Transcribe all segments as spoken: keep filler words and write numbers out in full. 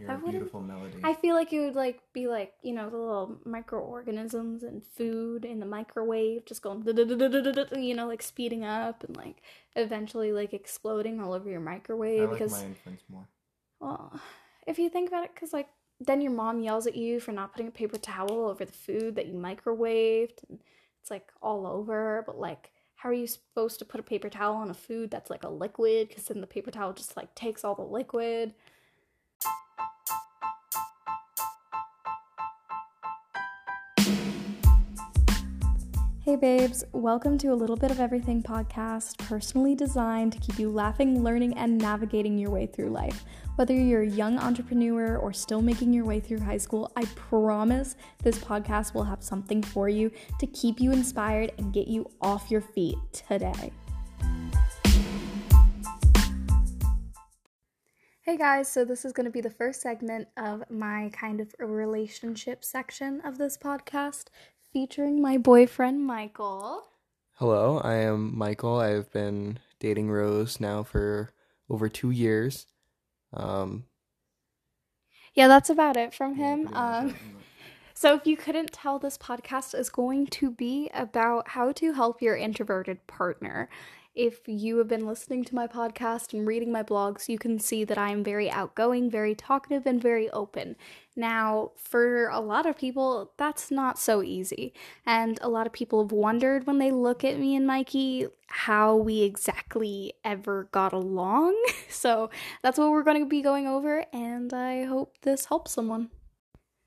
Your I beautiful melody. I feel like it would like be like, you know, the little microorganisms and food in the microwave just going, you know, like speeding up and like eventually like exploding all over your microwave. I like because, my influence more. Well, if you think about it, because like then your mom yells at you for not putting a paper towel over the food that you microwaved. And it's like all over, but like, how are you supposed to put a paper towel on a food that's like a liquid? Because then the paper towel just like takes all the liquid. Hey babes, welcome to a Little Bit of Everything podcast, personally designed to keep you laughing, learning, and navigating your way through life. Whether you're a young entrepreneur or still making your way through high school, I promise this podcast will have something for you to keep you inspired and get you off your feet today. Hey guys, so this is going to be the first segment of my kind of relationship section of this podcast, featuring my boyfriend, Michael. Hello, I am Michael. I've been dating Rose now for over two years. Um, yeah, that's about it from him. Um, so if you couldn't tell, this podcast is going to be about how to help your introverted partner. If you have been listening to my podcast and reading my blogs, you can see that I am very outgoing, very talkative, and very open. Now, for a lot of people, that's not so easy. And a lot of people have wondered when they look at me and Mikey how we exactly ever got along. So that's what we're going to be going over, and I hope this helps someone.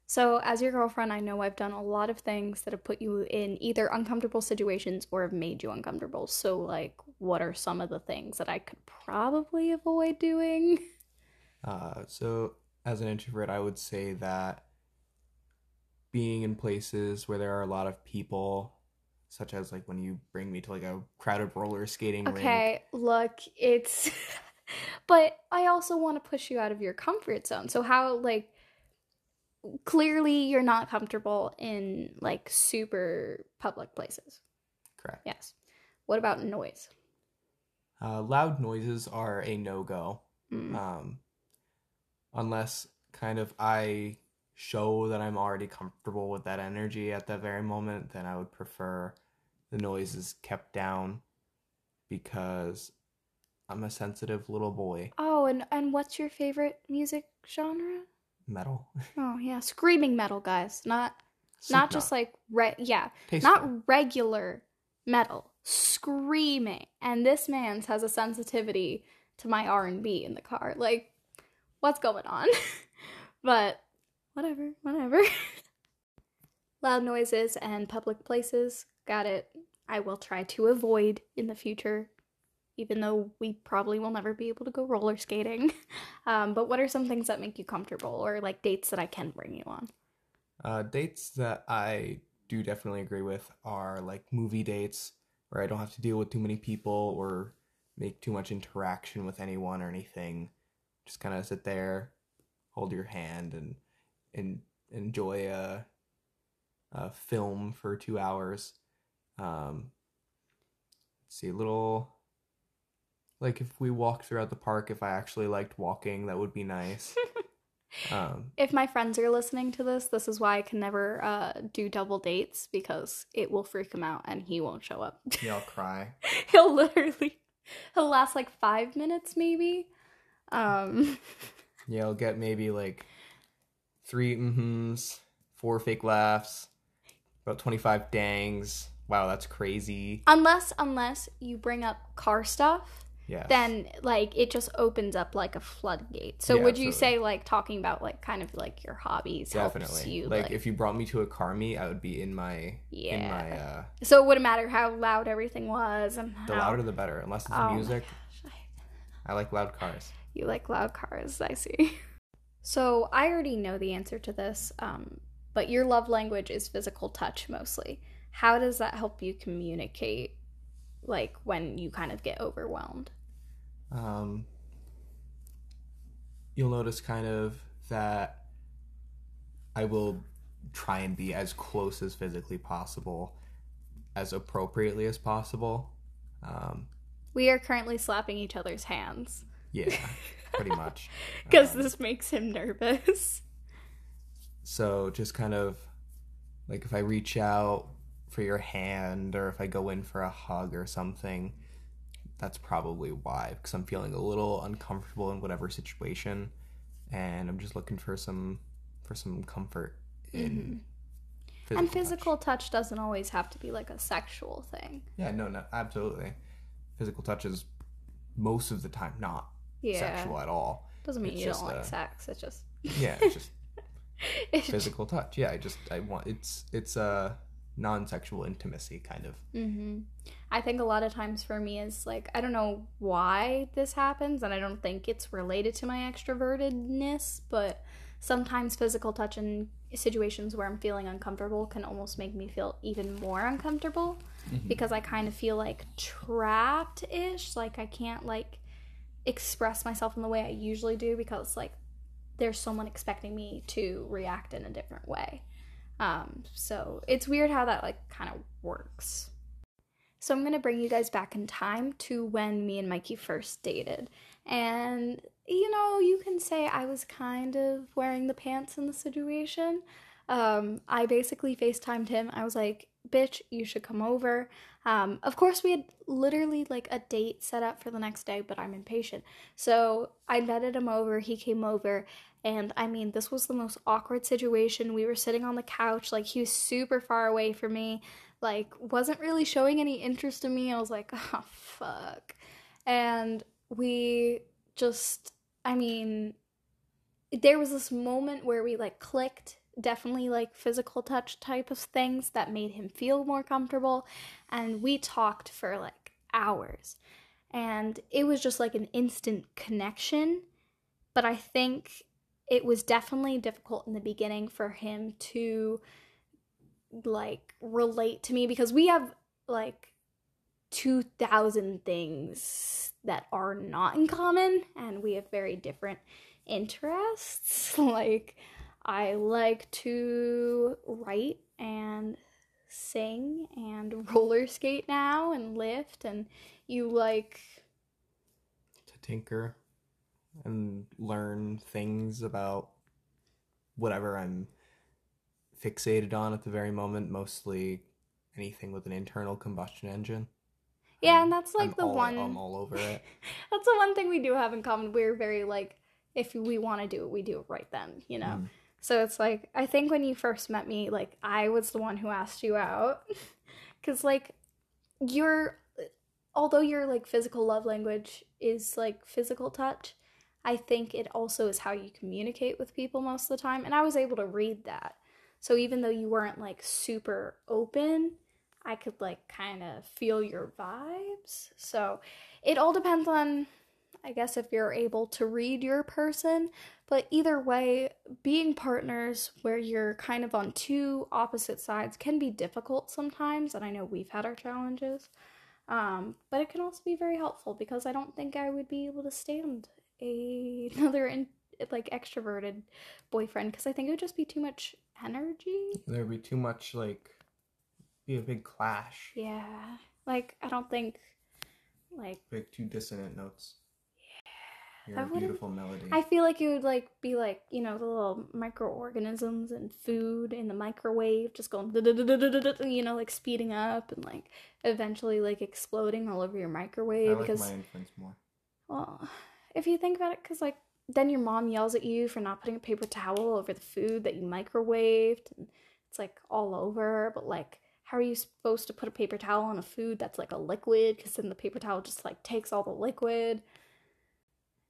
So as your girlfriend, I know I've done a lot of things that have put you in either uncomfortable situations or have made you uncomfortable. So like, what are some of the things that I could probably avoid doing? Uh, so as an introvert, I would say that being in places where there are a lot of people, such as like when you bring me to like a crowded roller skating rink. Okay, look, it's... But I also want to push you out of your comfort zone. So how like... Clearly, you're not comfortable in, like, super public places. Correct. Yes. What about noise? Uh, loud noises are a no-go. Mm. Um, unless, kind of, I show that I'm already comfortable with that energy at that very moment, then I would prefer the noise is kept down because I'm a sensitive little boy. Oh, and, and what's your favorite music genre? Metal. Oh yeah, screaming metal, guys. Not Sleep not just metal. like re- yeah, Tasteful. Not regular metal. Screaming. And this man's has a sensitivity to my R and B in the car. Like, what's going on? But whatever, whatever. Loud noises and public places. Got it. I will try to avoid in the future. Even though we probably will never be able to go roller skating. Um, but what are some things that make you comfortable or, like, dates that I can bring you on? Uh, dates that I do definitely agree with are, like, movie dates where I don't have to deal with too many people or make too much interaction with anyone or anything. Just kind of sit there, hold your hand, and, and enjoy a, a film for two hours. Um, let's see, a little... Like, if we walked throughout the park, if I actually liked walking, that would be nice. um, if my friends are listening to this, this is why I can never uh, do double dates, because it will freak him out and he won't show up. Yeah, I'll cry. he'll literally, he'll last like five minutes maybe. Um, yeah, I'll get maybe like three mm-hmms, four fake laughs, about twenty-five dangs. Wow, that's crazy. Unless, unless you bring up car stuff. Yes. Then, like, it just opens up, like, a floodgate. So yeah, would you absolutely. say, like, talking about, like, kind of, like, your hobbies Definitely. helps you? Like, like, if you brought me to a car meet, I would be in my... Yeah. In my, uh, so it wouldn't matter how loud everything was. And the how... louder the better, unless it's oh music. My gosh. I... I like loud cars. You like loud cars, I see. So I already know the answer to this, um, but your love language is physical touch mostly. How does that help you communicate, like, when you kind of get overwhelmed? Um, you'll notice kind of that I will try and be as close as physically possible, as appropriately as possible. Um, we are currently slapping each other's hands. Yeah. pretty much. Because um, this makes him nervous. So just kind of, like, if I reach out for your hand or if I go in for a hug or something, that's probably why. Because I'm feeling a little uncomfortable in whatever situation, and I'm just looking for some for some comfort in mm-hmm. physical and physical touch. touch doesn't always have to be like a sexual thing. Yeah, no, no, absolutely. Physical touch is most of the time not yeah. sexual at all. Doesn't mean it's you don't like a, sex. It's just yeah, it's just it's physical just... touch. Yeah, I just I want it's it's a non-sexual intimacy kind of. Mm-hmm. I think a lot of times for me is like, I don't know why this happens, and I don't think it's related to my extrovertedness, but sometimes physical touch in situations where I'm feeling uncomfortable can almost make me feel even more uncomfortable mm-hmm. because I kind of feel like trapped-ish, like I can't like express myself in the way I usually do because like there's someone expecting me to react in a different way. Um, so it's weird how that like kind of works. So I'm going to bring you guys back in time to when me and Mikey first dated. And, you know, you can say I was kind of wearing the pants in the situation. Um, I basically FaceTimed him. I was like, bitch, you should come over. Um, of course, we had literally like a date set up for the next day, but I'm impatient. So I invited him over. He came over. And I mean, this was the most awkward situation. We were sitting on the couch. Like, he was super far away from me. Like, wasn't really showing any interest in me. I was like, oh, fuck. And we just, I mean, there was this moment where we, like, clicked. Definitely, like, physical touch type of things that made him feel more comfortable. And we talked for, like, hours. And it was just, like, an instant connection. But I think it was definitely difficult in the beginning for him to, like, relate to me, because we have like two thousand things that are not in common, and we have very different interests. Like, I like to write and sing and roller skate now and lift, and you like to tinker and learn things about whatever I'm fixated on at the very moment, mostly anything with an internal combustion engine. Yeah, I'm, and that's like I'm the all, one I'm all over it. That's the one thing we do have in common. We're very like, if we want to do it, we do it right then, you know. Mm. So it's like, I think when you first met me, like, I was the one who asked you out, because like you're, although your like physical love language is like physical touch, I think it also is how you communicate with people most of the time, and I was able to read that. So even though you weren't, like, super open, I could, like, kind of feel your vibes. So it all depends on, I guess, if you're able to read your person. But either way, being partners where you're kind of on two opposite sides can be difficult sometimes. And I know we've had our challenges. Um, but it can also be very helpful, because I don't think I would be able to stand a, another, in, like, extroverted boyfriend. Because I think it would just be too much energy. There'd be too much, like, be a big clash. Yeah, like, I don't think, like, like two dissonant notes. Yeah, your beautiful melody. I feel like it would like be like, you know, the little microorganisms and food in the microwave just going, you know, like speeding up and like eventually like exploding all over your microwave. I like because, my influence more. Well, if you think about it, because like, then your mom yells at you for not putting a paper towel over the food that you microwaved, and it's like all over. But like, how are you supposed to put a paper towel on a food that's like a liquid? Because then the paper towel just like takes all the liquid.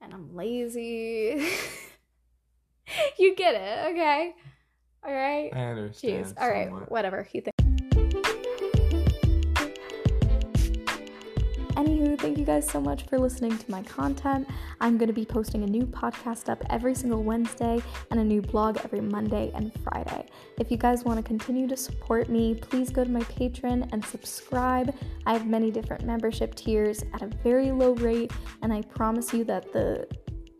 And I'm lazy. You get it, okay? All right. I understand. Jeez. All right, somewhat. Whatever you think. Anywho, thank you guys so much for listening to my content. I'm going to be posting a new podcast up every single Wednesday and a new blog every Monday and Friday. If you guys want to continue to support me, please go to my Patreon and subscribe. I have many different membership tiers at a very low rate, and I promise you that the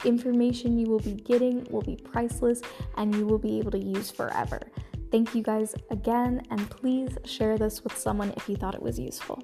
information you will be getting will be priceless and you will be able to use forever. Thank you guys again, and please share this with someone if you thought it was useful.